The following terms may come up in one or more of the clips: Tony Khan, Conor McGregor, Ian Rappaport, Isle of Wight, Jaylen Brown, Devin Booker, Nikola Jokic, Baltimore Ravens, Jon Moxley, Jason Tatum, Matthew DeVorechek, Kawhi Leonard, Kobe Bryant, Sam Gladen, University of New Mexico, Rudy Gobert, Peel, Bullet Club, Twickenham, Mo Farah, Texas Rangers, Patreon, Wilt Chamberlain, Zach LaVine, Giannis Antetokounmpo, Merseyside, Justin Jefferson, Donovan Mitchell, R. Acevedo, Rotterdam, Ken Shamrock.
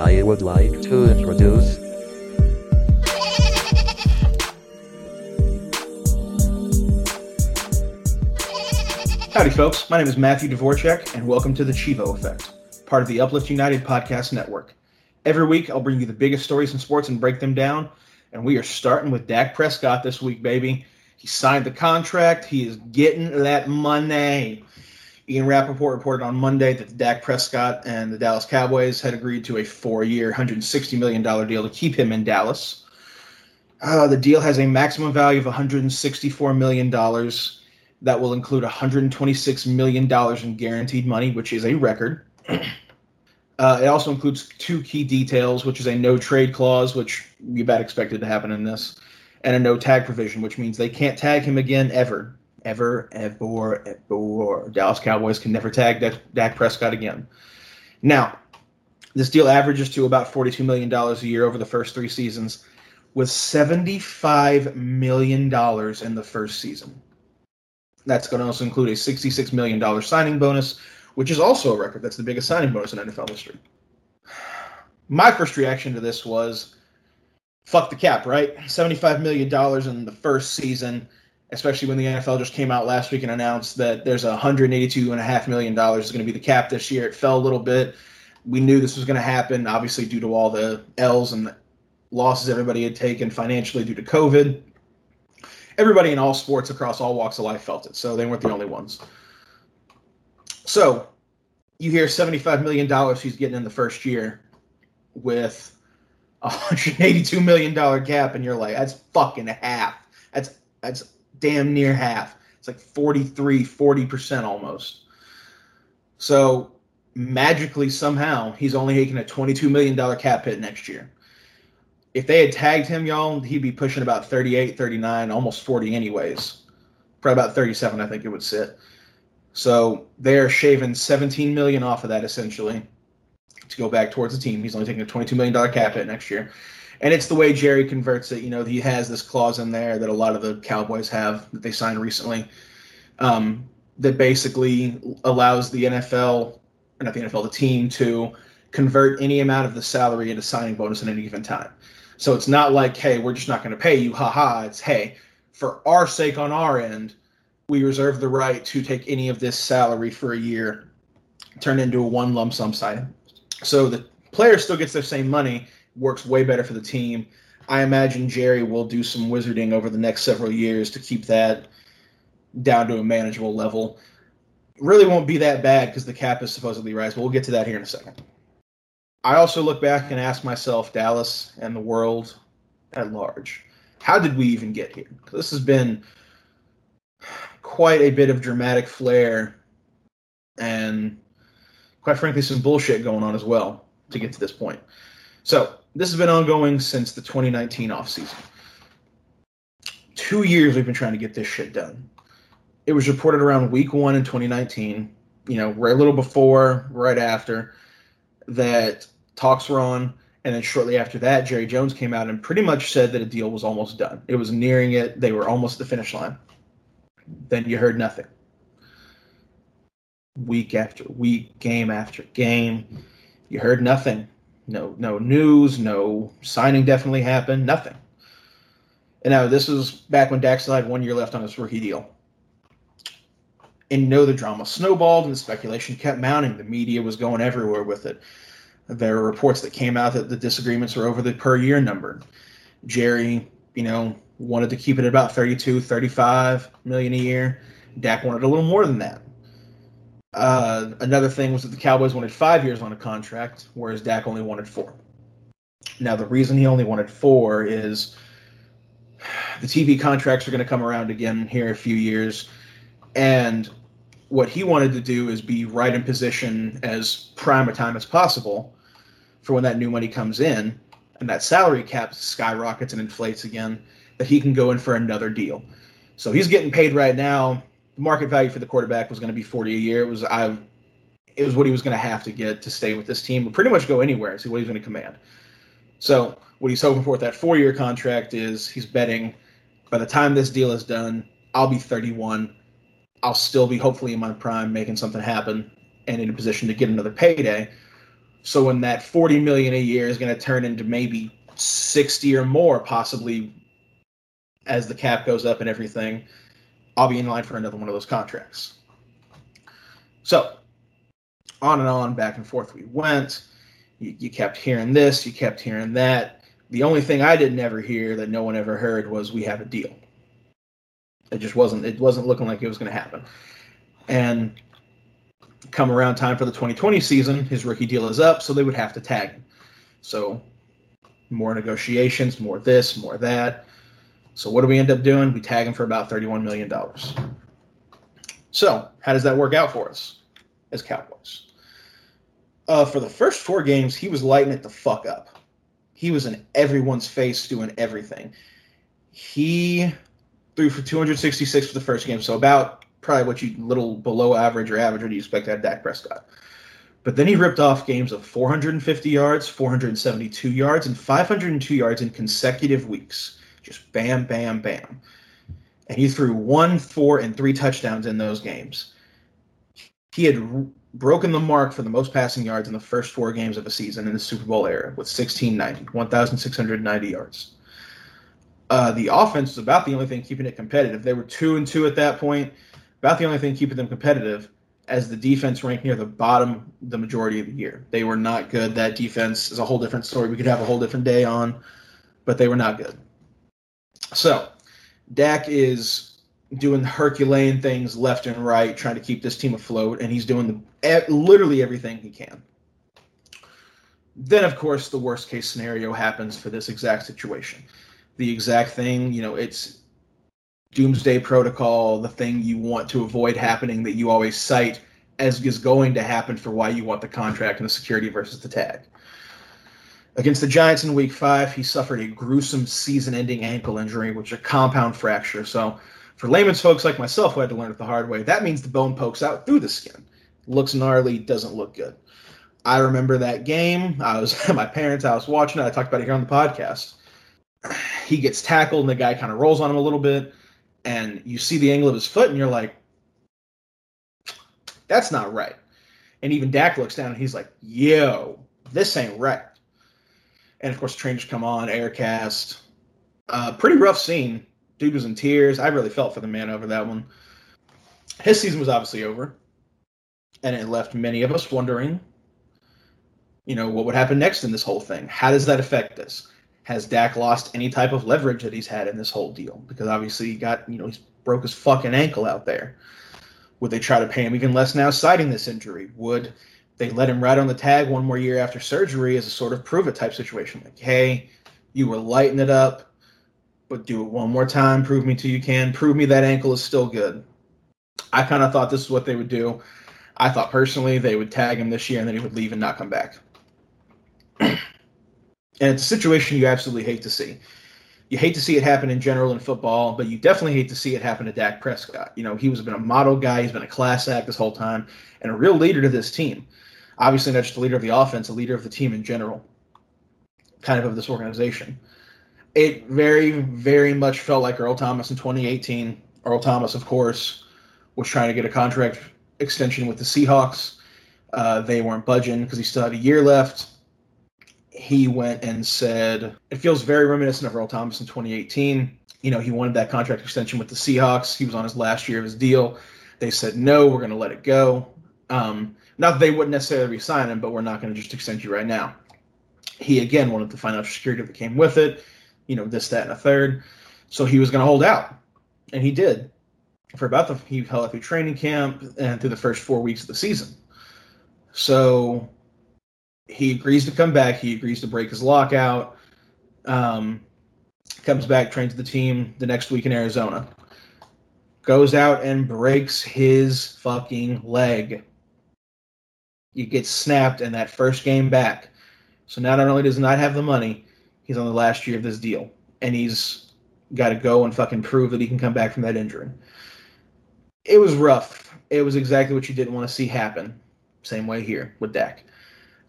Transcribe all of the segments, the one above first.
I would like to introduce Howdy folks, my name is Matthew DeVorechek and welcome to the Chivo Effect, part of the Uplift United Podcast Network. Every week I'll bring you the biggest stories in sports and break them down, and we are starting with Dak Prescott this week, baby. He signed the contract, he is getting that money. Ian Rappaport reported on Monday that Dak Prescott and the Dallas Cowboys had agreed to a four-year, $160 million deal to keep him in Dallas. The deal has a maximum value of $164 million. That will include $126 million in guaranteed money, which is a record. It also includes two key details, which is a no-trade clause, which you bet expected to happen in this, and a no-tag provision, which means they can't tag him again ever. Ever. Dallas Cowboys can never tag Dak Prescott again. Now, this deal averages to about $42 million a year over the first three seasons, with $75 million in the first season. That's going to also include a $66 million signing bonus, which is also a record. That's the biggest signing bonus in NFL history. My first reaction to this was, fuck the cap, right? $75 million in the first season, especially when the NFL just came out last week and announced that there's $182.5 million is going to be the cap this year. It fell a little bit. We knew this was going to happen, obviously due to all the L's and losses everybody had taken financially due to COVID. Everybody in all sports across all walks of life felt it, so they weren't the only ones. So you hear $75 million he's getting in the first year with a $182 million cap, and you're like, that's fucking half. That's damn near half. It's like 40% almost. So magically somehow he's only taking a $22 million cap hit next year. If they had tagged him, y'all, he'd be pushing about 38, 39, almost 40 anyways. Probably about 37, I think it would sit. So they're shaving $17 million off of that, essentially, to go back towards the team. He's only taking a $22 million cap hit next year. And it's the way Jerry converts it. You know, he has this clause in there that a lot of the Cowboys have that they signed recently that basically allows the NFL, or not the NFL, the team to convert any amount of the salary into signing bonus at any given time. So it's not like, hey, we're just not going to pay you, haha. It's, hey, for our sake on our end, we reserve the right to take any of this salary for a year, turn it into a one lump sum signing. So the player still gets their same money, works way better for the team. I imagine Jerry will do some wizarding over the next several years to keep that down to a manageable level. It really won't be that bad because the cap is supposedly rising, but we'll get to that here in a second. I also look back and ask myself, Dallas and the world at large, how did we even get here? This has been quite a bit of dramatic flair and, quite frankly, some bullshit going on as well to get to this point. So this has been ongoing since the 2019 offseason. 2 years we've been trying to get this shit done. It was reported around week one in 2019, you know, right a little before, right after, that talks were on, and then shortly after that, Jerry Jones came out and pretty much said that a deal was almost done. It was nearing it. They were almost at the finish line. Then you heard nothing. Week after week, game after game, you heard nothing. No news, no signing definitely happened, nothing. And now this was back when Dak still had 1 year left on his rookie deal. And the drama snowballed and the speculation kept mounting. The media was going everywhere with it. There were reports that came out that the disagreements were over the per year number. Jerry, you know, wanted to keep it at about 32, 35 million a year. Dak wanted a little more than that. Another thing was that the Cowboys wanted 5 years on a contract, whereas Dak only wanted 4. Now, the reason he only wanted 4 is the TV contracts are going to come around again here in a few years. And what he wanted to do is be right in position as prime a time as possible for when that new money comes in and that salary cap skyrockets and inflates again, that he can go in for another deal. So he's getting paid right now. The market value for the quarterback was going to be 40 a year. It was what he was going to have to get to stay with this team, but pretty much go anywhere and see what he's going to command. So what he's hoping for with that 4-year contract is he's betting by the time this deal is done, I'll be 31. I'll still be hopefully in my prime making something happen and in a position to get another payday So when that $40 million a year is going to turn into maybe 60 or more, possibly, as the cap goes up and everything, I'll be in line for another one of those contracts. So on and on, back and forth we went. You kept hearing this, you kept hearing that. The only thing I didn't ever hear that no one ever heard was we have a deal. It wasn't looking like it was going to happen. And come around time for the 2020 season, his rookie deal is up, so they would have to tag him. So more negotiations, more this, more that. So what do we end up doing? We tag him for about $31 million. So how does that work out for us as Cowboys? For the first four games, he was lighting it the fuck up. He was in everyone's face doing everything. He threw for 266 for the first game, so about probably what you little below average or average would you expect out of Dak Prescott. But then he ripped off games of 450 yards, 472 yards, and 502 yards in consecutive weeks. Just bam, bam, bam. And he threw 1, 4, and 3 touchdowns in those games. He had broken the mark for the most passing yards in the first four games of a season in the Super Bowl era with 1,690 yards. The offense was about the only thing keeping it competitive. They were 2-2 at that point, about the only thing keeping them competitive, as the defense ranked near the bottom the majority of the year. They were not good. That defense is a whole different story we could have a whole different day on, but they were not good. So Dak is doing Herculean things left and right, trying to keep this team afloat, and he's doing literally everything he can. Then, of course, the worst-case scenario happens for this exact situation. The exact thing, it's doomsday protocol, the thing you want to avoid happening that you always cite as is going to happen for why you want the contract and the security versus the tag. Against the Giants in Week 5, he suffered a gruesome season-ending ankle injury, which is a compound fracture. So for layman's folks like myself who had to learn it the hard way, that means the bone pokes out through the skin. Looks gnarly, doesn't look good. I remember that game. I was at my parents' house watching it. I talked about it here on the podcast. He gets tackled, and the guy kind of rolls on him a little bit. And you see the angle of his foot, and you're like, that's not right. And even Dak looks down, and he's like, yo, this ain't right. And, of course, trainers come on, aircast. Pretty rough scene. Dude was in tears. I really felt for the man over that one. His season was obviously over, and it left many of us wondering, what would happen next in this whole thing? How does that affect this? Has Dak lost any type of leverage that he's had in this whole deal? Because, obviously, he got, he broke his fucking ankle out there. Would they try to pay him even less now, citing this injury? Would they let him ride on the tag one more year after surgery as a sort of prove-it type situation? Like, hey, you were lighting it up, but do it one more time. Prove me till you can. Prove me that ankle is still good. I kind of thought this is what they would do. I thought, personally, they would tag him this year and then he would leave and not come back. And it's a situation you absolutely hate to see. You hate to see it happen in general in football, but you definitely hate to see it happen to Dak Prescott. He has been a model guy. He's been a class act this whole time and a real leader to this team. Obviously, not just a leader of the offense, a leader of the team in general, of this organization. It very, very much felt like Earl Thomas in 2018. Earl Thomas, of course, was trying to get a contract extension with the Seahawks. They weren't budging because he still had a year left. He went and said, it feels very reminiscent of Earl Thomas in 2018. He wanted that contract extension with the Seahawks. He was on his last year of his deal. They said, no, we're going to let it go. Not that they wouldn't necessarily resign him, but we're not going to just extend you right now. He, again, wanted the financial security that came with it, this, that, and a third. So he was going to hold out, and he did. He held out through training camp and through the first 4 weeks of the season. So he agrees to come back. He agrees to break his lockout, comes back, trains the team the next week in Arizona, goes out and breaks his fucking leg. You get snapped in that first game back. So now not only does he not have the money, he's on the last year of this deal. And he's got to go and fucking prove that he can come back from that injury. It was rough. It was exactly what you didn't want to see happen. Same way here with Dak.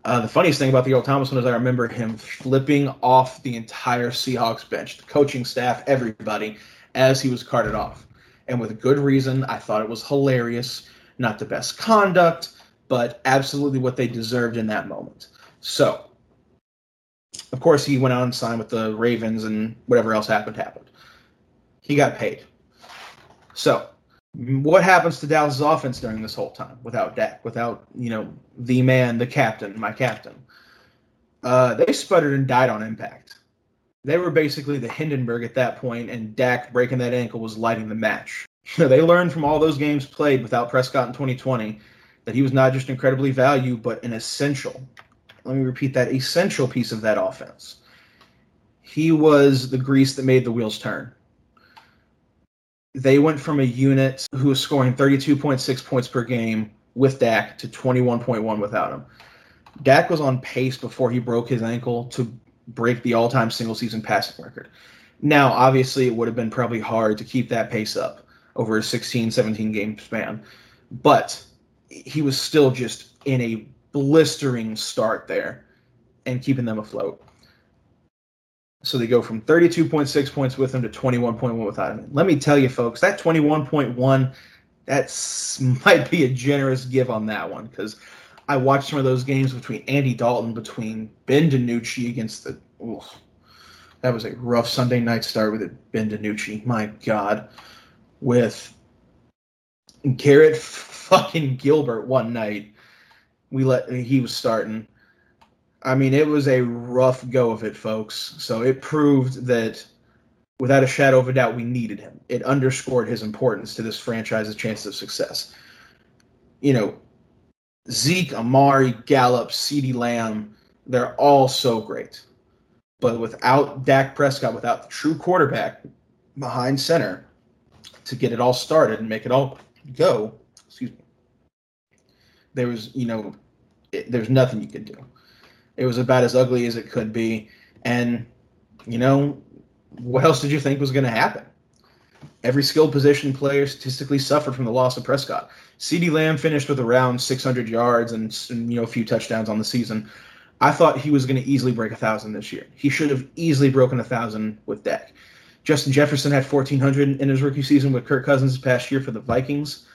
The funniest thing about the Earl Thomas one is I remember him flipping off the entire Seahawks bench, the coaching staff, everybody, as he was carted off. And with good reason. I thought it was hilarious. Not the best conduct, but absolutely what they deserved in that moment. So, of course, he went out and signed with the Ravens, and whatever else happened. He got paid. So, what happens to Dallas' offense during this whole time without Dak, without, the man, the captain, my captain? They sputtered and died on impact. They were basically the Hindenburg at that point, and Dak breaking that ankle was lighting the match. So they learned from all those games played without Prescott in 2020 that he was not just incredibly valued, but an essential, let me repeat that, essential piece of that offense. He was the grease that made the wheels turn. They went from a unit who was scoring 32.6 points per game with Dak to 21.1 without him. Dak was on pace before he broke his ankle to break the all-time single-season passing record. Now, obviously, it would have been probably hard to keep that pace up over a 16, 17-game span, but he was still just in a blistering start there and keeping them afloat. So they go from 32.6 points with him to 21.1 without him. Let me tell you, folks, that 21.1, that might be a generous give on that one, because I watched some of those games between Andy Dalton, between Ben DiNucci against the that was a rough Sunday night start with it, Ben DiNucci. My God. With Garrett fucking Gilbert one night. He was starting. I mean, it was a rough go of it, folks. So it proved that, without a shadow of a doubt, we needed him. It underscored his importance to this franchise's chances of success. Zeke, Amari, Gallup, CeeDee Lamb, they're all so great. But without Dak Prescott, without the true quarterback behind center to get it all started and make it all go, excuse me, there was, there's nothing you could do. It was about as ugly as it could be. And, what else did you think was going to happen? Every skilled position player statistically suffered from the loss of Prescott. CeeDee Lamb finished with around 600 yards and a few touchdowns on the season. I thought he was going to easily break 1,000 this year. He should have easily broken 1,000 with Dak. Justin Jefferson had 1,400 in his rookie season with Kirk Cousins this past year for the Vikings.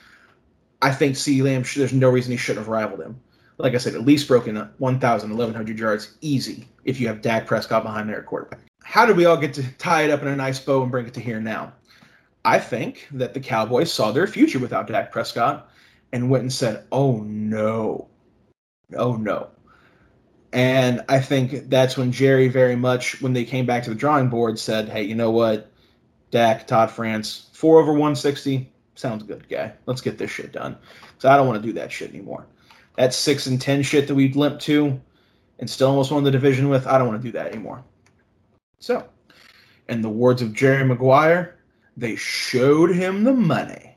I think CeeDee Lamb, there's no reason he shouldn't have rivaled him. Like I said, at least broken 1,000, 1,100 yards easy if you have Dak Prescott behind there at quarterback. How did we all get to tie it up in a nice bow and bring it to here now? I think that the Cowboys saw their future without Dak Prescott and went and said, oh, no. Oh, no. And I think that's when Jerry very much, when they came back to the drawing board, said, hey, you know what? Dak, Todd France, 4 over 160, sounds good, guy. Let's get this shit done. So I don't want to do that shit anymore. That 6-10 shit that we limped to and still almost won the division with, I don't want to do that anymore. So, in the words of Jerry Maguire, they showed him the money.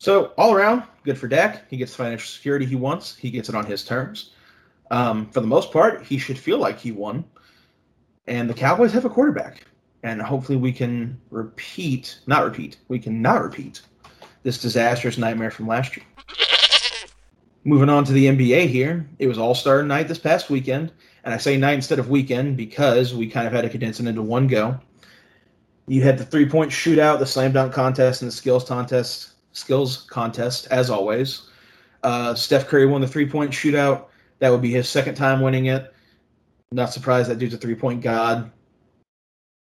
So, all around, good for Dak. He gets the financial security he wants. He gets it on his terms. For the most part, he should feel like he won. And the Cowboys have a quarterback. And hopefully we can not repeat this disastrous nightmare from last year. Moving on to the NBA here, it was All-Star Night this past weekend, and I say night instead of weekend because we kind of had to condense it into one go. You had the three-point shootout, the slam dunk contest, and the skills contest, as always. Steph Curry won the three-point shootout. That would be his second time winning it. Not surprised that dude's a three-point god.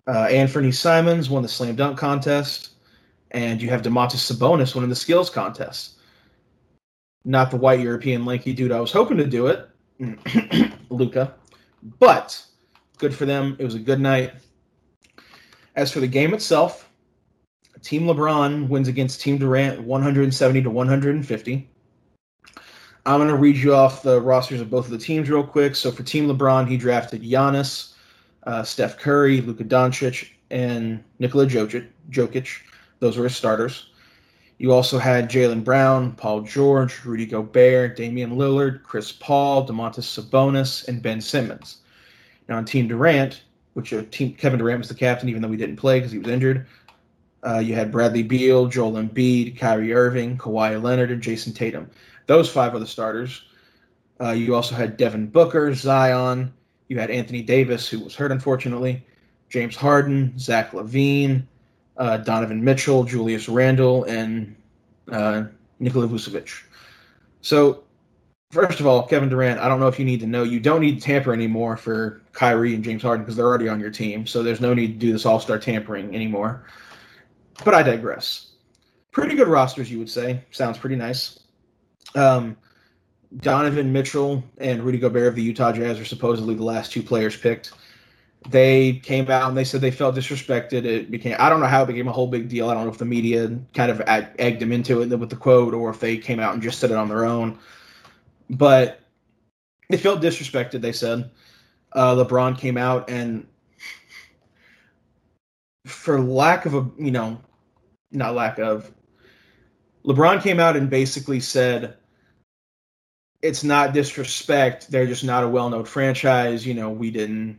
Anthony Simons won the slam dunk contest, and you have Domantas Sabonis winning the skills contest. Not the white European lanky dude I was hoping to do it, Luca. But good for them. It was a good night. As for the game itself, Team LeBron wins against Team Durant 170-150. I'm going to read you off the rosters of both of the teams real quick. So for Team LeBron, he drafted Giannis, Steph Curry, Luka Doncic, and Nikola Jokic. Those were his starters. You also had Jaylen Brown, Paul George, Rudy Gobert, Damian Lillard, Chris Paul, Domantas Sabonis, and Ben Simmons. Now on Team Durant, Kevin Durant was the captain, even though he didn't play because he was injured. You had Bradley Beal, Joel Embiid, Kyrie Irving, Kawhi Leonard, and Jason Tatum. Those five are the starters. You also had Devin Booker, Zion. You had Anthony Davis, who was hurt, unfortunately. James Harden, Zach LaVine, Donovan Mitchell, Julius Randle, and Nikola Vucevic. So First of all, Kevin Durant, I don't know if you need to know. You don't need to tamper anymore for Kyrie and James Harden because they're already on your team, so there's no need to do this all-star tampering anymore. But I digress. Pretty good rosters, you would say. Sounds pretty nice. Donovan Mitchell and Rudy Gobert of the Utah Jazz are supposedly the last two players picked. They came out and they said they felt disrespected. I don't know how it became a whole big deal. I don't know if the media kind of egged them into it with the quote or if they came out and just said it on their own. But they felt disrespected, they said. LeBron came out and LeBron came out and basically said, it's not disrespect. They're just not a well-known franchise. One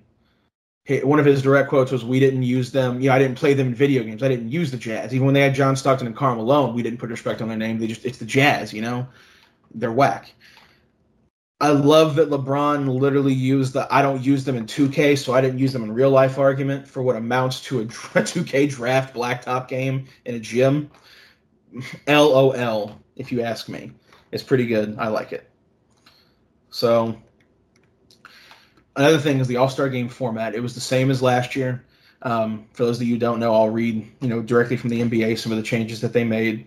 of his direct quotes was, we didn't use them. I didn't play them in video games. I didn't use the Jazz. Even when they had John Stockton and Karl Malone, we didn't put respect on their name. It's the Jazz, They're whack. I love that LeBron literally used the I don't use them in 2K, so I didn't use them in real life argument for what amounts to a 2K draft blacktop game in a gym. LOL, if you ask me. It's pretty good. I like it. So another thing is the All-Star Game format. It was the same as last year. For those of you who don't know, I'll read directly from the NBA some of the changes that they made.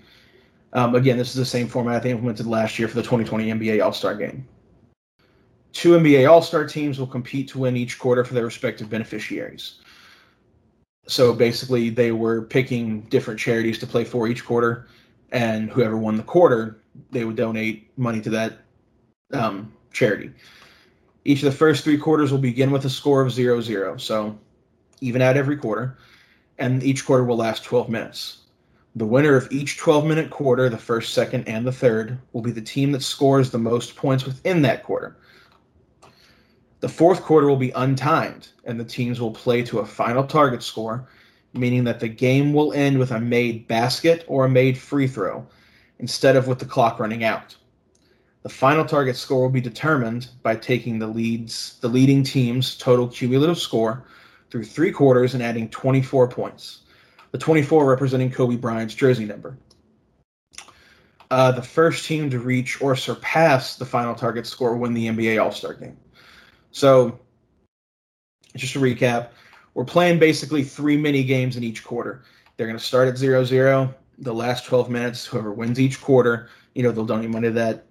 Again, this is the same format they implemented last year for the 2020 NBA All-Star Game. 2 NBA All-Star teams will compete to win each quarter for their respective beneficiaries. So basically, they were picking different charities to play for each quarter, and whoever won the quarter, they would donate money to that charity. Each of the first three quarters will begin with a score of 0-0, so even out every quarter, and each quarter will last 12 minutes. The winner of each 12-minute quarter, the first, second, and the third, will be the team that scores the most points within that quarter. The fourth quarter will be untimed, and the teams will play to a final target score, meaning that the game will end with a made basket or a made free throw, instead of with the clock running out. The final target score will be determined by taking the leading team's total cumulative score through three quarters and adding 24 points. The 24 representing Kobe Bryant's jersey number. The first team to reach or surpass the final target score will win the NBA All-Star Game. So, just to recap, we're playing basically three mini games in each quarter. They're going to start at 0-0. The last 12 minutes, whoever wins each quarter, they'll donate money to that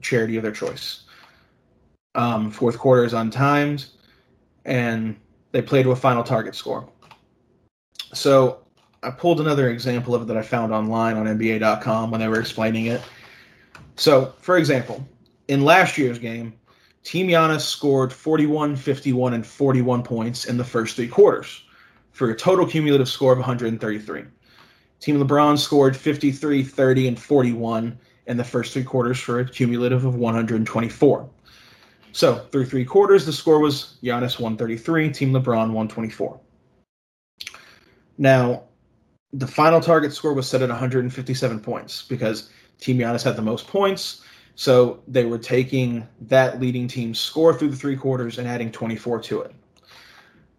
charity of their choice. Fourth quarter is untimed, and they play to a final target score. So I pulled another example of it that I found online on NBA.com when they were explaining it. So, for example, in last year's game, Team Giannis scored 41, 51, and 41 points in the first three quarters for a total cumulative score of 133. Team LeBron scored 53, 30, and 41 in the first three quarters for a cumulative of 124. So, through three quarters, the score was Giannis 133, Team LeBron 124. Now, the final target score was set at 157 points because Team Giannis had the most points, so they were taking that leading team's score through the three quarters and adding 24 to it.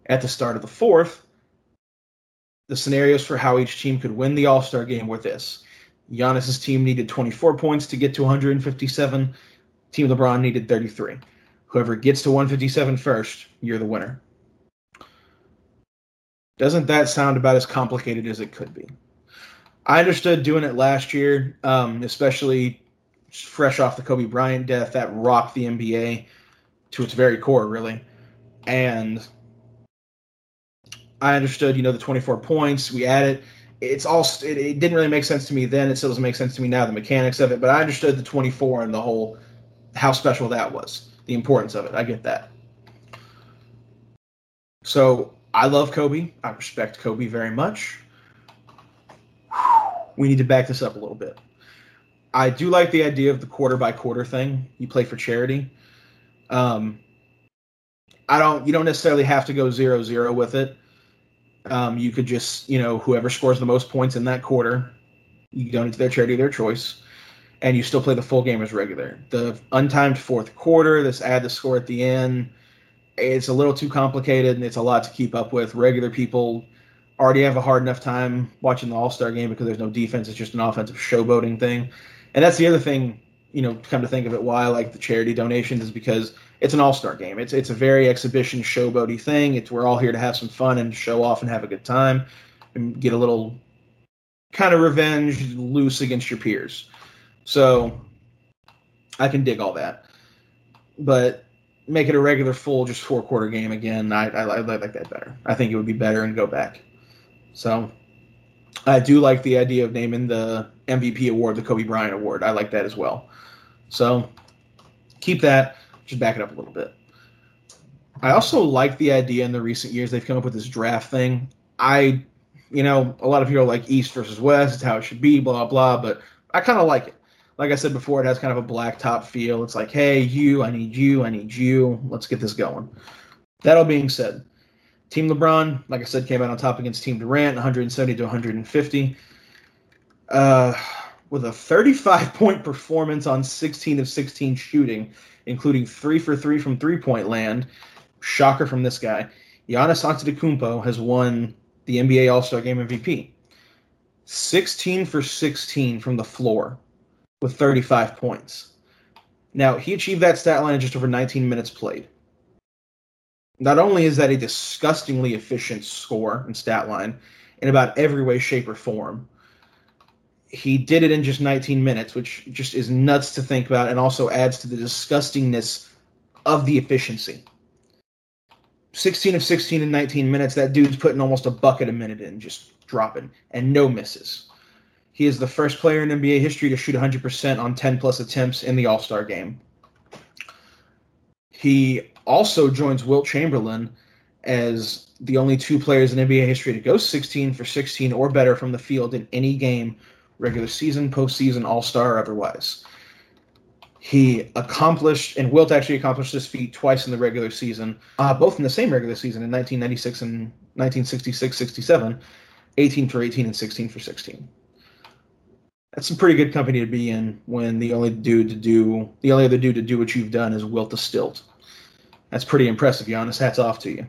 At the start of the fourth, the scenarios for how each team could win the All-Star Game were this. Giannis's team needed 24 points to get to 157. Team LeBron needed 33. Whoever gets to 157 first, you're the winner. Doesn't that sound about as complicated as it could be? I understood doing it last year, especially fresh off the Kobe Bryant death. That rocked the NBA to its very core, really. And I understood, the 24 points. We added. It didn't really make sense to me then. It still doesn't make sense to me now, the mechanics of it. But I understood the 24 and the whole how special that was, the importance of it. I get that. So I love Kobe. I respect Kobe very much. We need to back this up a little bit. I do like the idea of the quarter-by-quarter thing. You play for charity. You don't necessarily have to go 0-0 with it. You could just, whoever scores the most points in that quarter, you donate to their charity of their choice, and you still play the full game as regular. The untimed fourth quarter, this add the score at the end, it's a little too complicated, and it's a lot to keep up with. Regular people already have a hard enough time watching the All-Star Game because there's no defense. It's just an offensive showboating thing. And that's the other thing you know, come to think of it, why I like the charity donations is because it's an all-star game. It's a very exhibition showboaty thing. It's we're all here to have some fun and show off and have a good time and get a little kind of revenge loose against your peers. So I can dig all that. But make it a regular full just four-quarter game again. I like that better. I think it would be better and go back. So I do like the idea of naming the MVP award the Kobe Bryant award. I like that as well. So keep that. Just back it up a little bit. I also like the idea in the recent years they've come up with this draft thing. You know, a lot of people are like East versus West. It's how it should be, blah, blah. But I kind of like it. Like I said before, it has kind of a blacktop feel. It's like, hey, you, I need you, I need you. Let's get this going. That all being said, Team LeBron, like I said, came out on top against Team Durant, 170 to 150. With a 35-point performance on 16 of 16 shooting, including 3 for 3 from three-point land. Shocker from this guy. Giannis Antetokounmpo has won the NBA All-Star Game MVP. 16 for 16 from the floor with 35 points. Now, he achieved that stat line in just over 19 minutes played. Not only is that a disgustingly efficient score and stat line in about every way, shape, or form, he did it in just 19 minutes, which just is nuts to think about and also adds to the disgustingness of the efficiency. 16 of 16 in 19 minutes, that dude's putting almost a bucket a minute in, just dropping, and no misses. He is the first player in NBA history to shoot 100% on 10-plus attempts in the All-Star game. He also joins Wilt Chamberlain as the only two players in NBA history to go 16 for 16 or better from the field in any game, regular season, postseason, All-Star, or otherwise. He accomplished, and Wilt actually accomplished this feat twice in the regular season, both in the same regular season in 1996 and 1966-67, 18 for 18 and 16 for 16. That's some pretty good company to be in when the only other dude to do what you've done is Wilt the Stilt. That's pretty impressive, Giannis. Hats off to you.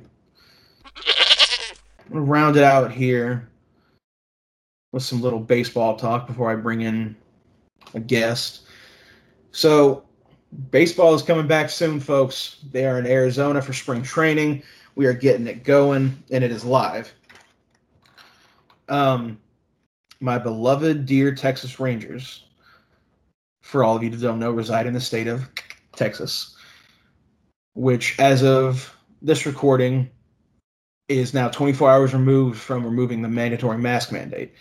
I'm going to round it out here with some little baseball talk before I bring in a guest. So baseball is coming back soon, folks. They are in Arizona for spring training. We are getting it going, and it is live. My beloved, dear Texas Rangers, for all of you that don't know, reside in the state of Texas, which as of this recording is now 24 hours removed from removing the mandatory mask mandate.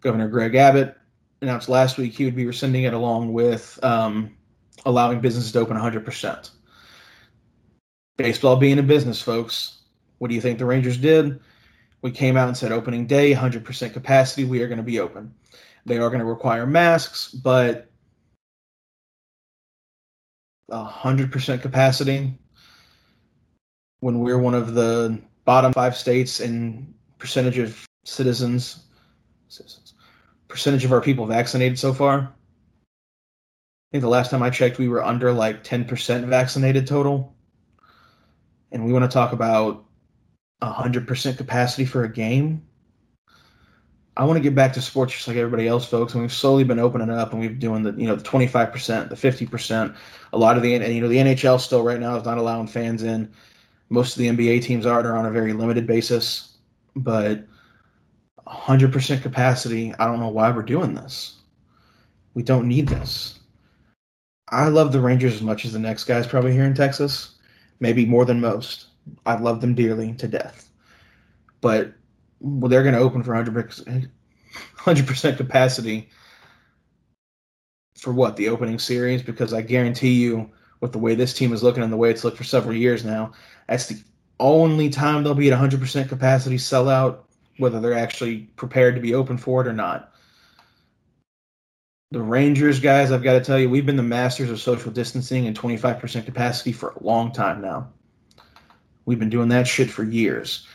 Governor Greg Abbott announced last week he would be rescinding it along with allowing businesses to open 100%. Baseball being a business, folks, what do you think the Rangers did? We came out and said opening day, 100% capacity, we are going to be open. They are going to require masks, but 100% capacity when we're one of the bottom five states in percentage of percentage of our people vaccinated so far. I think the last time I checked, we were under like 10% vaccinated total. And we want to talk about 100% capacity for a game. I want to get back to sports just like everybody else, folks. And we've slowly been opening up, and we've doing the 25%, the 50%. A lot of the NHL still right now is not allowing fans in. Most of the NBA teams are on a very limited basis, but 100% capacity. I don't know why we're doing this. We don't need this. I love the Rangers as much as the next guys probably here in Texas, maybe more than most. I love them dearly to death, but well, they're going to open for 100% capacity for what, the opening series? Because I guarantee you, with the way this team is looking and the way it's looked for several years now, that's the only time they'll be at 100% capacity sellout, whether they're actually prepared to be open for it or not. The Rangers, guys, I've got to tell you, we've been the masters of social distancing and 25% capacity for a long time now. We've been doing that shit for years.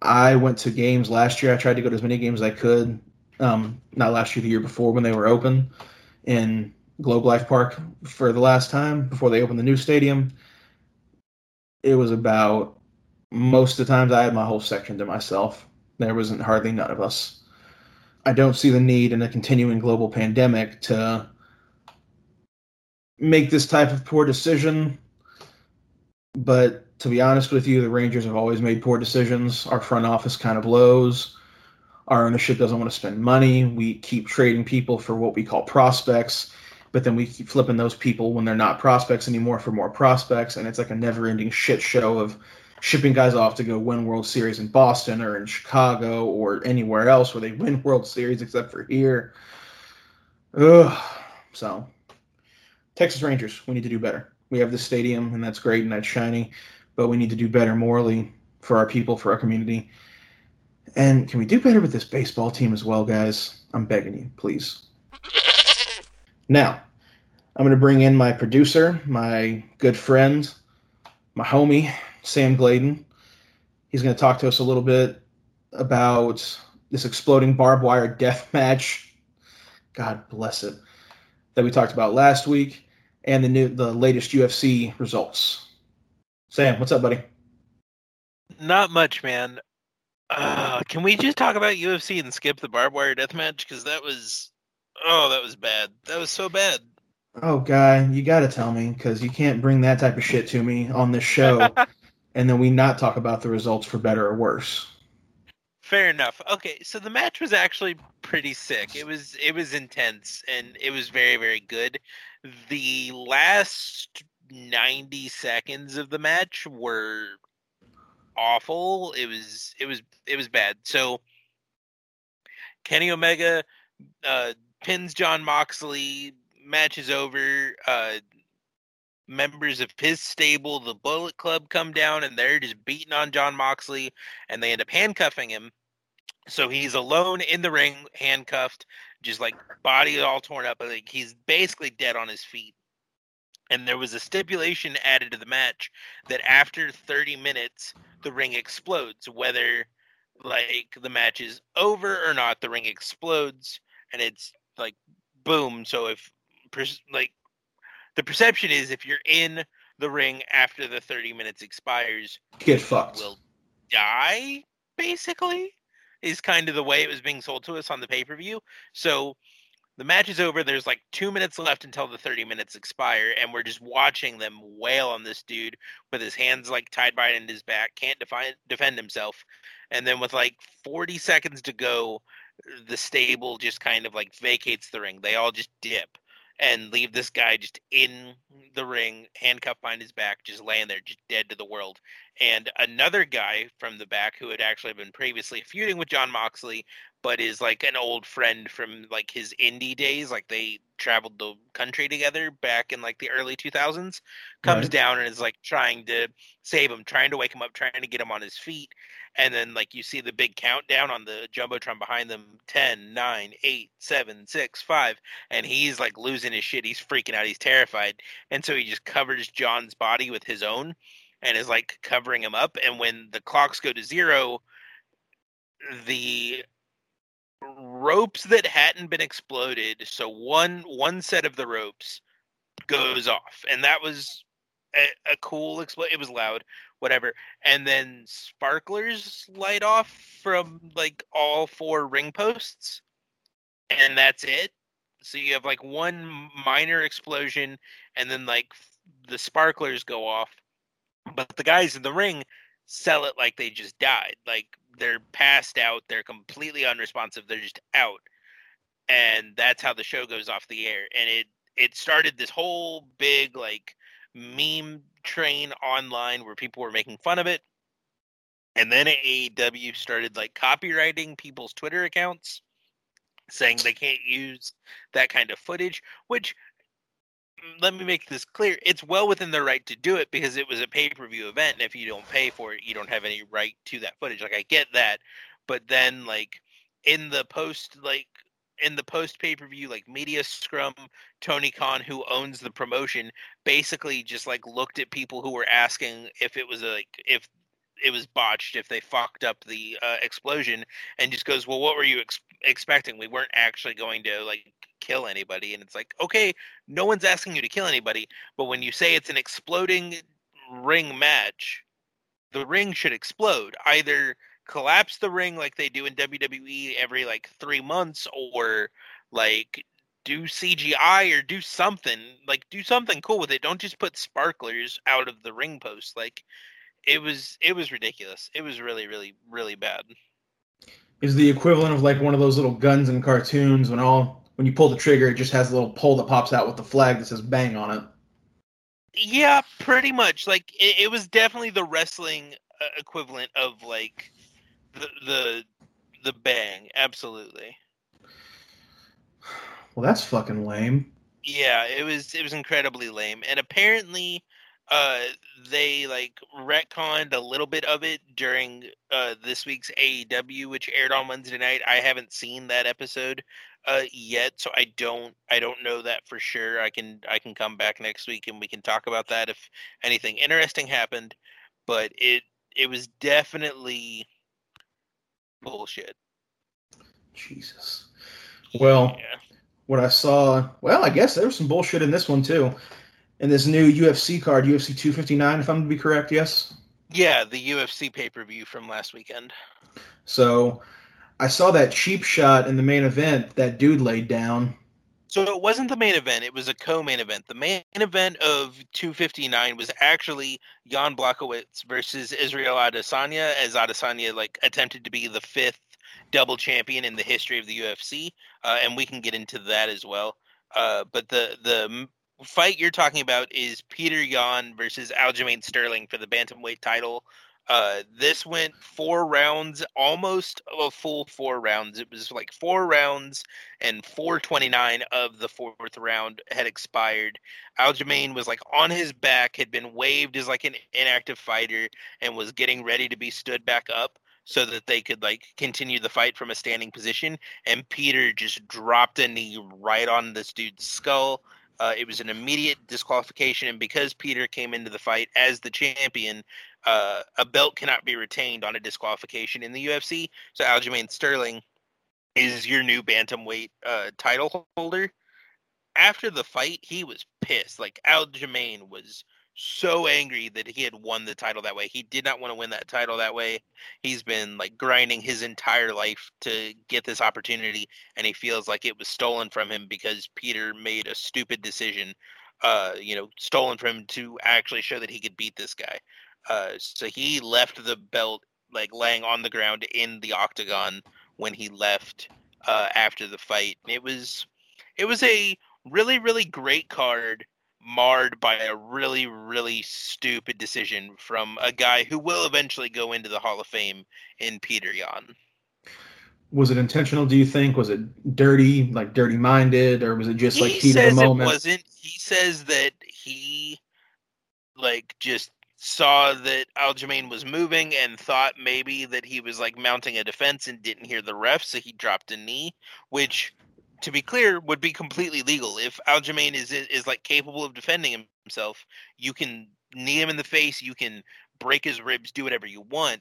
I went to games last year. I tried to go to as many games as I could. Not last year, the year before when they were open in Globe Life Park for the last time before they opened the new stadium. It was about most of the times I had my whole section to myself. There wasn't hardly none of us. I don't see the need in a continuing global pandemic to make this type of poor decision. But to be honest with you, the Rangers have always made poor decisions. Our front office kind of blows. Our ownership doesn't want to spend money. We keep trading people for what we call prospects, but then we keep flipping those people when they're not prospects anymore for more prospects. And it's like a never-ending shit show of shipping guys off to go win World Series in Boston or in Chicago or anywhere else where they win World Series except for here. Ugh. So, Texas Rangers, we need to do better. We have this stadium, and that's great, and that's shiny, but we need to do better morally for our people, for our community. And can we do better with this baseball team as well, guys? I'm begging you, please. Now, I'm going to bring in my producer, my good friend, my homie, Sam Gladen. He's going to talk to us a little bit about this exploding barbed wire death match. God bless it. That we talked about last week, and the latest UFC results. Sam, what's up, buddy? Not much, man. Can we just talk about UFC and skip the barbed wire deathmatch? Because that was bad. That was so bad. Oh, guy, you got to tell me, because you can't bring that type of shit to me on this show, and then we not talk about the results for better or worse. Fair enough. Okay, so the match was actually pretty sick. It was intense, and it was very, very good. The last 90 seconds of the match were awful. It was bad. So Kenny Omega pins Jon Moxley. Match is over. Members of his stable, the Bullet Club, come down, and they're just beating on Jon Moxley, and they end up handcuffing him. So he's alone in the ring, handcuffed, just like body all torn up. Like he's basically dead on his feet. And there was a stipulation added to the match that after 30 minutes, the ring explodes. Whether like the match is over or not, the ring explodes, and it's like boom. So if like the perception is if you're in the ring after the 30 minutes expires, get fucked. You will die, basically, is kind of the way it was being sold to us on the pay-per-view. So the match is over. There's like 2 minutes left until the 30 minutes expire, and we're just watching them wail on this dude with his hands like tied behind his back, can't defend himself. And then with like 40 seconds to go, the stable just kind of like vacates the ring. They all just dip and leave this guy just in the ring, handcuffed behind his back, just laying there, just dead to the world. And another guy from the back who had actually been previously feuding with Jon Moxley, but is like an old friend from like his indie days, like they traveled the country together back in like the early 2000s, comes down and is like trying to save him, trying to wake him up, trying to get him on his feet. And then like you see the big countdown on the Jumbotron behind them, 10, 9, 8, 7, 6, 5. And he's like losing his shit. He's freaking out. He's terrified. And so he just covers John's body with his own and is like covering him up. And when the clocks go to zero, the ropes that hadn't been exploded, so one set of the ropes goes off, and that was a cool it was loud, whatever. And then sparklers light off from like all four ring posts, and that's it. So you have like one minor explosion, and then like the sparklers go off, but the guys in the ring sell it like they just died, like they're passed out, they're completely unresponsive, they're just out. And that's how the show goes off the air. And it started this whole big like meme train online where people were making fun of it. And then AEW started like copywriting people's Twitter accounts, saying they can't use that kind of footage, which, let me make this clear, it's well within their right to do it because it was a pay-per-view event, and if you don't pay for it, you don't have any right to that footage. Like, I get that, but then, like, in the post pay-per-view, like, media scrum, Tony Khan, who owns the promotion, basically just, like, looked at people who were asking if it was, if it was botched, if they fucked up the explosion, and just goes, well, what were you expecting? We weren't actually going to, like, kill anybody. And it's like, okay, no one's asking you to kill anybody, but when you say it's an exploding ring match, the ring should explode. Either collapse the ring like they do in WWE every like 3 months, or like do CGI or do something. Like, do something cool with it. Don't just put sparklers out of the ring post. Like, it was ridiculous. It was really, really, really bad. Is the equivalent of like one of those little guns in cartoons when you pull the trigger, it just has a little pole that pops out with the flag that says bang on it. Yeah, pretty much. Like, it was definitely the wrestling equivalent of like the bang. Absolutely. Well, that's fucking lame. Yeah, it was incredibly lame. And apparently they like retconned a little bit of it during this week's AEW, which aired on Wednesday night. I haven't seen that episode yet, so I don't know that for sure. I can come back next week and we can talk about that if anything interesting happened. But it was definitely bullshit. Jesus. Well, yeah. What I saw, well, I guess there was some bullshit in this one too. In this new UFC card, UFC 259, if I'm to be correct, yes? Yeah, the UFC pay-per-view from last weekend. So, I saw that cheap shot in the main event that dude laid down. So, it wasn't the main event. It was a co-main event. The main event of 259 was actually Jan Blachowicz versus Israel Adesanya, as Adesanya like attempted to be the fifth double champion in the history of the UFC, and we can get into that as well. But the fight you're talking about is Peter Yan versus Aljamain Sterling for the bantamweight title. This went 4 rounds, almost a full 4 rounds. It was like 4 rounds, and 4:29 of the fourth round had expired. Aljamain was like on his back, had been waived as like an inactive fighter, and was getting ready to be stood back up so that they could like continue the fight from a standing position. And Peter just dropped a knee right on this dude's skull. It was an immediate disqualification, and because Peter came into the fight as the champion, a belt cannot be retained on a disqualification in the UFC. So Aljamain Sterling is your new bantamweight title holder. After the fight, he was pissed. Like, Aljamain was so angry that he had won the title that way. He did not want to win that title that way. He's been like grinding his entire life to get this opportunity, and he feels like it was stolen from him because Peter made a stupid decision, stolen from him to actually show that he could beat this guy. So he left the belt like laying on the ground in the octagon when he left after the fight. It was a really, really great card, marred by a really, really stupid decision from a guy who will eventually go into the Hall of Fame in Peter Yan. Was it intentional, do you think? Was it dirty, like dirty-minded, or was it just like heat of the moment? He says it wasn't. He says that he like just saw that Aljamain was moving and thought maybe that he was like mounting a defense and didn't hear the ref, so he dropped a knee, which, to be clear, would be completely legal. If Aljamain is like capable of defending himself, you can knee him in the face, you can break his ribs, do whatever you want,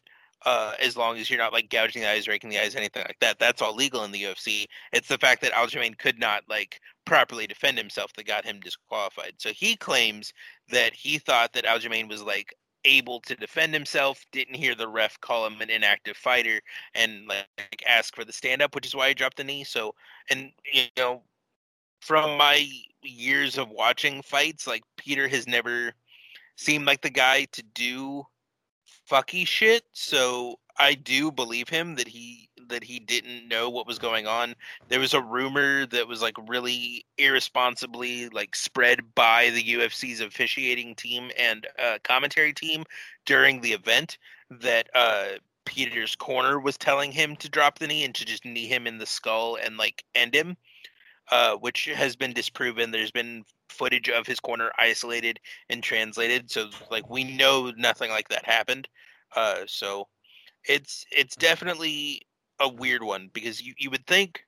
as long as you're not like gouging the eyes, raking the eyes, anything like that. That's all legal in the UFC. It's the fact that Aljamain could not like properly defend himself that got him disqualified. So he claims that he thought that Aljamain was like able to defend himself, didn't hear the ref call him an inactive fighter and like ask for the stand up, which is why he dropped the knee. So, and you know, from my years of watching fights, like Peter has never seemed like the guy to do fucky shit. So I do believe him that he didn't know what was going on. There was a rumor that was like really irresponsibly like spread by the UFC's officiating team and commentary team during the event that Peter's corner was telling him to drop the knee and to just knee him in the skull and like end him, which has been disproven. There's been footage of his corner isolated and translated, so like we know nothing like that happened. So it's definitely a weird one, because you would think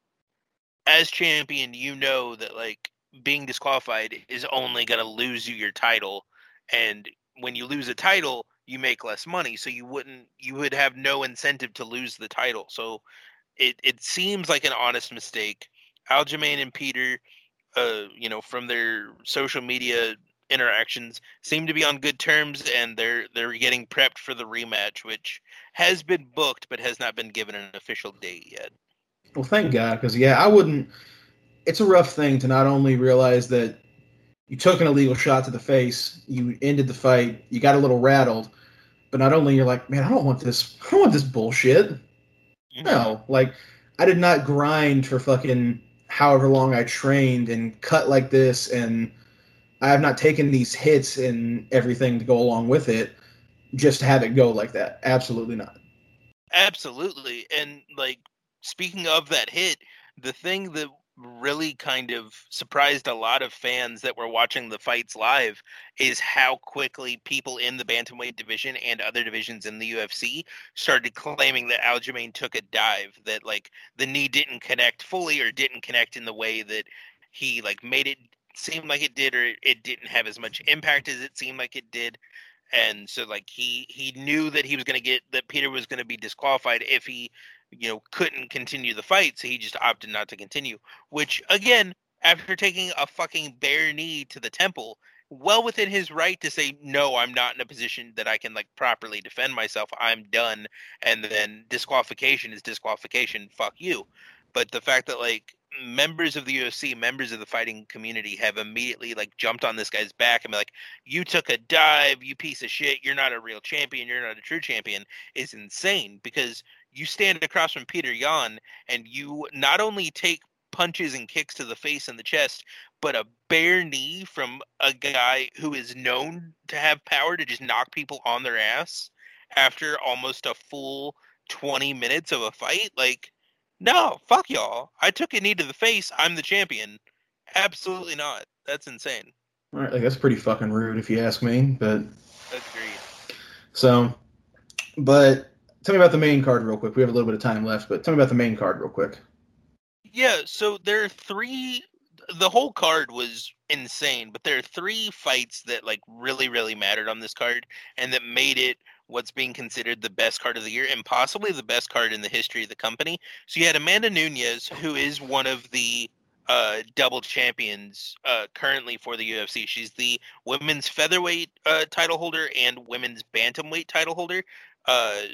as champion, you know, that like being disqualified is only going to lose you your title. And when you lose a title, you make less money. So you would have no incentive to lose the title. So it seems like an honest mistake. Aljamain and Peter, from their social media interactions, seem to be on good terms, and they're getting prepped for the rematch, which has been booked but has not been given an official date yet. Well, thank God, because yeah, I wouldn't it's a rough thing to not only realize that you took an illegal shot to the face, you ended the fight, you got a little rattled, but not only you're like, man, I don't want this bullshit. No, like, I did not grind for fucking however long I trained and cut like this, and I have not taken these hits and everything to go along with it just to have it go like that. Absolutely not. Absolutely. And, like, speaking of that hit, the thing that really kind of surprised a lot of fans that were watching the fights live is how quickly people in the bantamweight division and other divisions in the UFC started claiming that Aljamain took a dive, that like the knee didn't connect fully or didn't connect in the way that he like made it seem like it did, or it didn't have as much impact as it seemed like it did. And so like he knew that he was going to get, that Peter was going to be disqualified if he, you know, couldn't continue the fight, so he just opted not to continue, which, again, after taking a fucking bare knee to the temple, well within his right to say, no, I'm not in a position that I can, like, properly defend myself, I'm done, and then disqualification is disqualification, fuck you. But the fact that, like, members of the UFC, members of the fighting community have immediately, like, jumped on this guy's back and be like, you took a dive, you piece of shit, you're not a real champion, you're not a true champion, is insane, because you stand across from Peter Yan, and you not only take punches and kicks to the face and the chest, but a bare knee from a guy who is known to have power to just knock people on their ass after almost a full 20 minutes of a fight. Like, no, fuck y'all. I took a knee to the face. I'm the champion. Absolutely not. That's insane. All right, like, that's pretty fucking rude if you ask me, but... Agreed. So, but... Tell me about the main card real quick. We have a little bit of time left, but tell me about the main card real quick. Yeah, so there are three... The whole card was insane, but there are three fights that like really, really mattered on this card and that made it what's being considered the best card of the year and possibly the best card in the history of the company. So you had Amanda Nunez, who is one of the double champions currently for the UFC. She's the women's featherweight title holder and women's bantamweight title holder.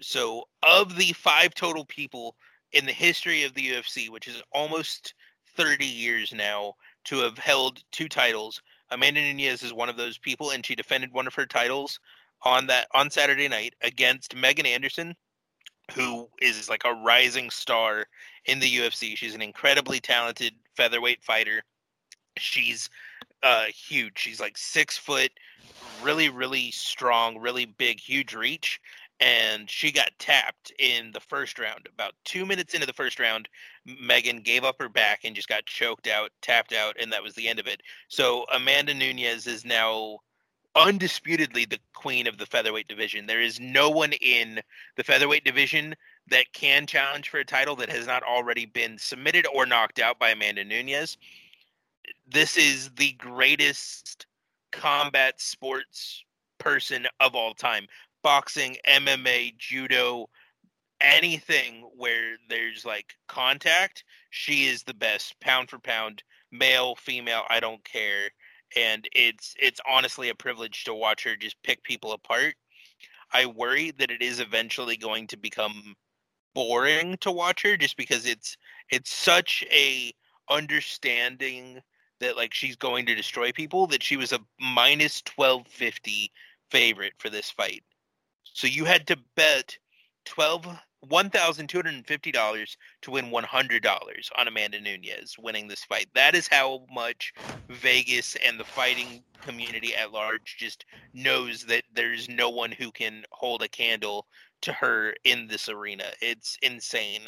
So of the five total people in the history of the UFC, which is almost 30 years now, to have held two titles, Amanda Nunez is one of those people, and she defended one of her titles on Saturday night against Megan Anderson, who is like a rising star in the UFC. She's an incredibly talented featherweight fighter. She's huge. She's like 6 foot, really, really strong, really big, huge reach. And she got tapped in the first round. About 2 minutes into the first round, Megan gave up her back and just got choked out, tapped out, and that was the end of it. So Amanda Nunez is now undisputedly the queen of the featherweight division. There is no one in the featherweight division that can challenge for a title that has not already been submitted or knocked out by Amanda Nunez. This is the greatest combat sports person of all time. Boxing, MMA, judo, anything where there's like contact, she is the best, pound for pound, male, female, I don't care. And it's honestly a privilege to watch her just pick people apart. I worry that it is eventually going to become boring to watch her, just because it's such a understanding that like she's going to destroy people, that she was a minus 1250 favorite for this fight. So you had to bet $1,250 to win $100 on Amanda Nunez winning this fight. That is how much Vegas and the fighting community at large just knows that there's no one who can hold a candle to her in this arena. It's insane.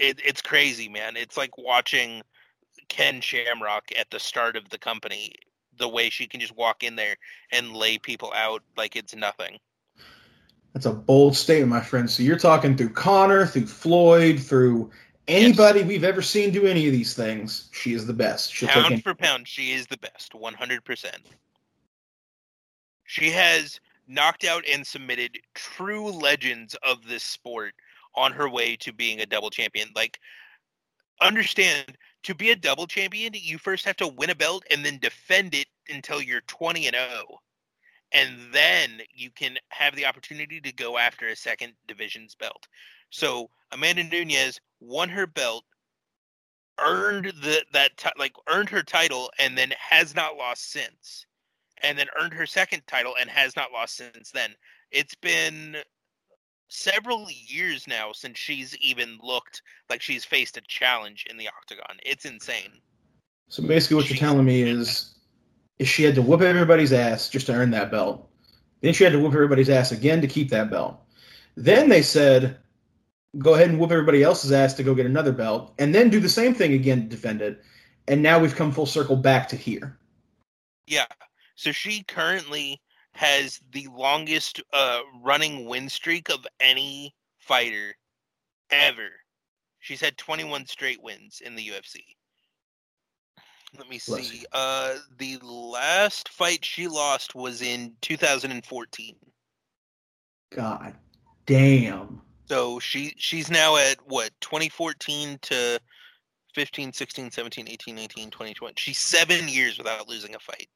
It's crazy, man. It's like watching Ken Shamrock at the start of the company. The way she can just walk in there and lay people out like it's nothing. That's a bold statement, my friend. So you're talking through Connor, through Floyd, through anybody we've ever seen do any of these things. She is the best. Pound for pound, she is the best, 100%. She has knocked out and submitted true legends of this sport on her way to being a double champion. Like, understand... To be a double champion, you first have to win a belt and then defend it until you're 20-0. And then you can have the opportunity to go after a second division's belt. So Amanda Nunez won her belt, earned earned her title and then has not lost since, and then earned her second title and has not lost since then. It's been several years now since she's even looked like she's faced a challenge in the octagon. It's insane. So basically what you're telling me is she had to whoop everybody's ass just to earn that belt. Then she had to whoop everybody's ass again to keep that belt. Then they said, go ahead and whoop everybody else's ass to go get another belt, and then do the same thing again to defend it. And now we've come full circle back to here. Yeah. So she currently has the longest running win streak of any fighter ever. She's had 21 straight wins in the UFC. Let me see. The last fight she lost was in 2014. God damn. So she's now at, 2014 to 15, 16, 17, 18, 19, 20, 20. She's 7 years without losing a fight.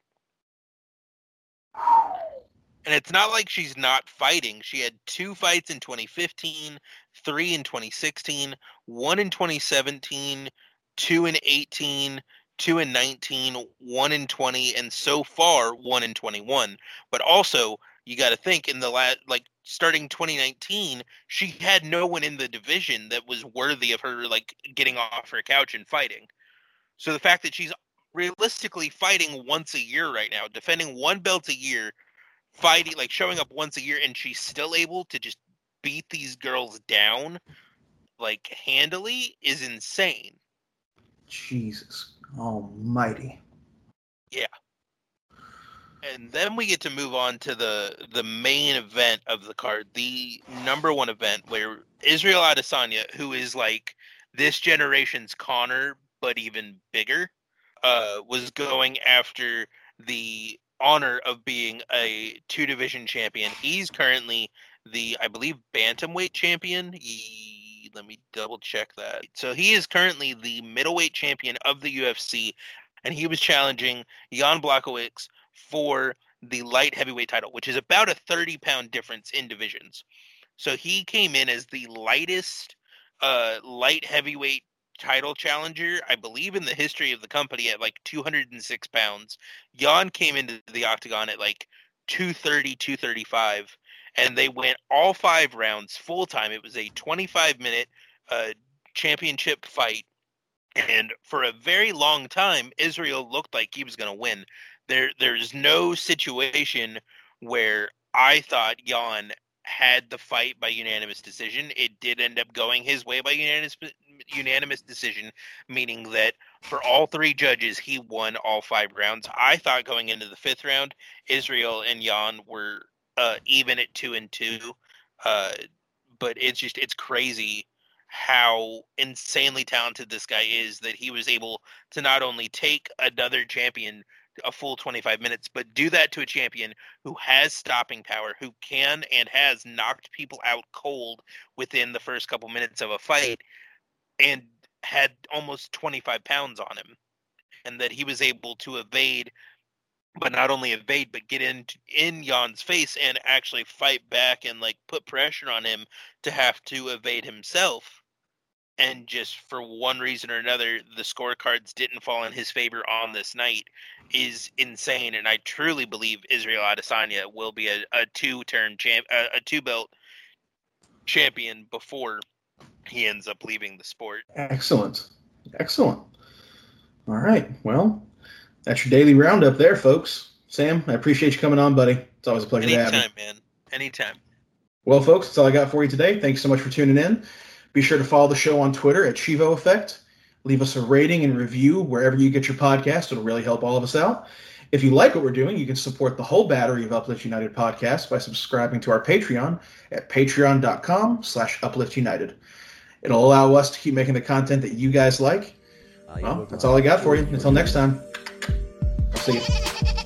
And it's not like she's not fighting. She had 2 fights in 2015, 3 in 2016, 1 in 2017, 2 in 18, 2 in 19, 1 in 20, and so far 1 in 21. But also, you got to think in the starting 2019, she had no one in the division that was worthy of her getting off her couch and fighting. So the fact that she's realistically fighting once a year right now, defending one belt a year, fighting, showing up once a year, and she's still able to just beat these girls down handily is insane. Jesus almighty. Yeah. And then we get to move on to the main event of the card, the number one event, where Israel Adesanya, who is this generation's Conor, but even bigger, was going after the honor of being a 2-division champion. He's currently the, I believe, bantamweight champion. Let me double check that. So he is currently the middleweight champion of the UFC, and he was challenging Jan Blachowicz for the light heavyweight title, which is about a 30-pound difference in divisions. So he came in as the lightest light heavyweight title challenger, I believe, in the history of the company at 206 pounds. Jan came into the octagon at 230, 235, and they went all 5 rounds full time. It was a 25-minute championship fight, and for a very long time, Israel looked like he was going to win. There's no situation where I thought Jan had the fight by unanimous decision. It did end up going his way by unanimous decision, meaning that for all 3 judges, he won all 5 rounds. I thought going into the 5th round, Israel and Jan were even at 2-2. But it's crazy how insanely talented this guy is, that he was able to not only take another champion a full 25 minutes, but do that to a champion who has stopping power, who can and has knocked people out cold within the first couple minutes of a fight, and had almost 25 pounds on him, and that he was able to evade, but not only evade, but get in Jan's face and actually fight back and put pressure on him to have to evade himself. And just for one reason or another, the scorecards didn't fall in his favor on this night is insane. And I truly believe Israel Adesanya will be a 2-term champ, a 2-belt champion before he ends up leaving the sport. Excellent. Excellent. All right. Well, that's your daily roundup there, folks. Sam, I appreciate you coming on, buddy. It's always a pleasure to have you. Anytime, man. Anytime. Well, folks, that's all I got for you today. Thanks so much for tuning in. Be sure to follow the show on Twitter at Chivo Effect. Leave us a rating and review wherever you get your podcast. It'll really help all of us out. If you like what we're doing, you can support the whole battery of Uplift United podcasts by subscribing to our Patreon at patreon.com/upliftunited. It'll allow us to keep making the content that you guys like. Well, that's all I got for you. Until next time, I'll see you.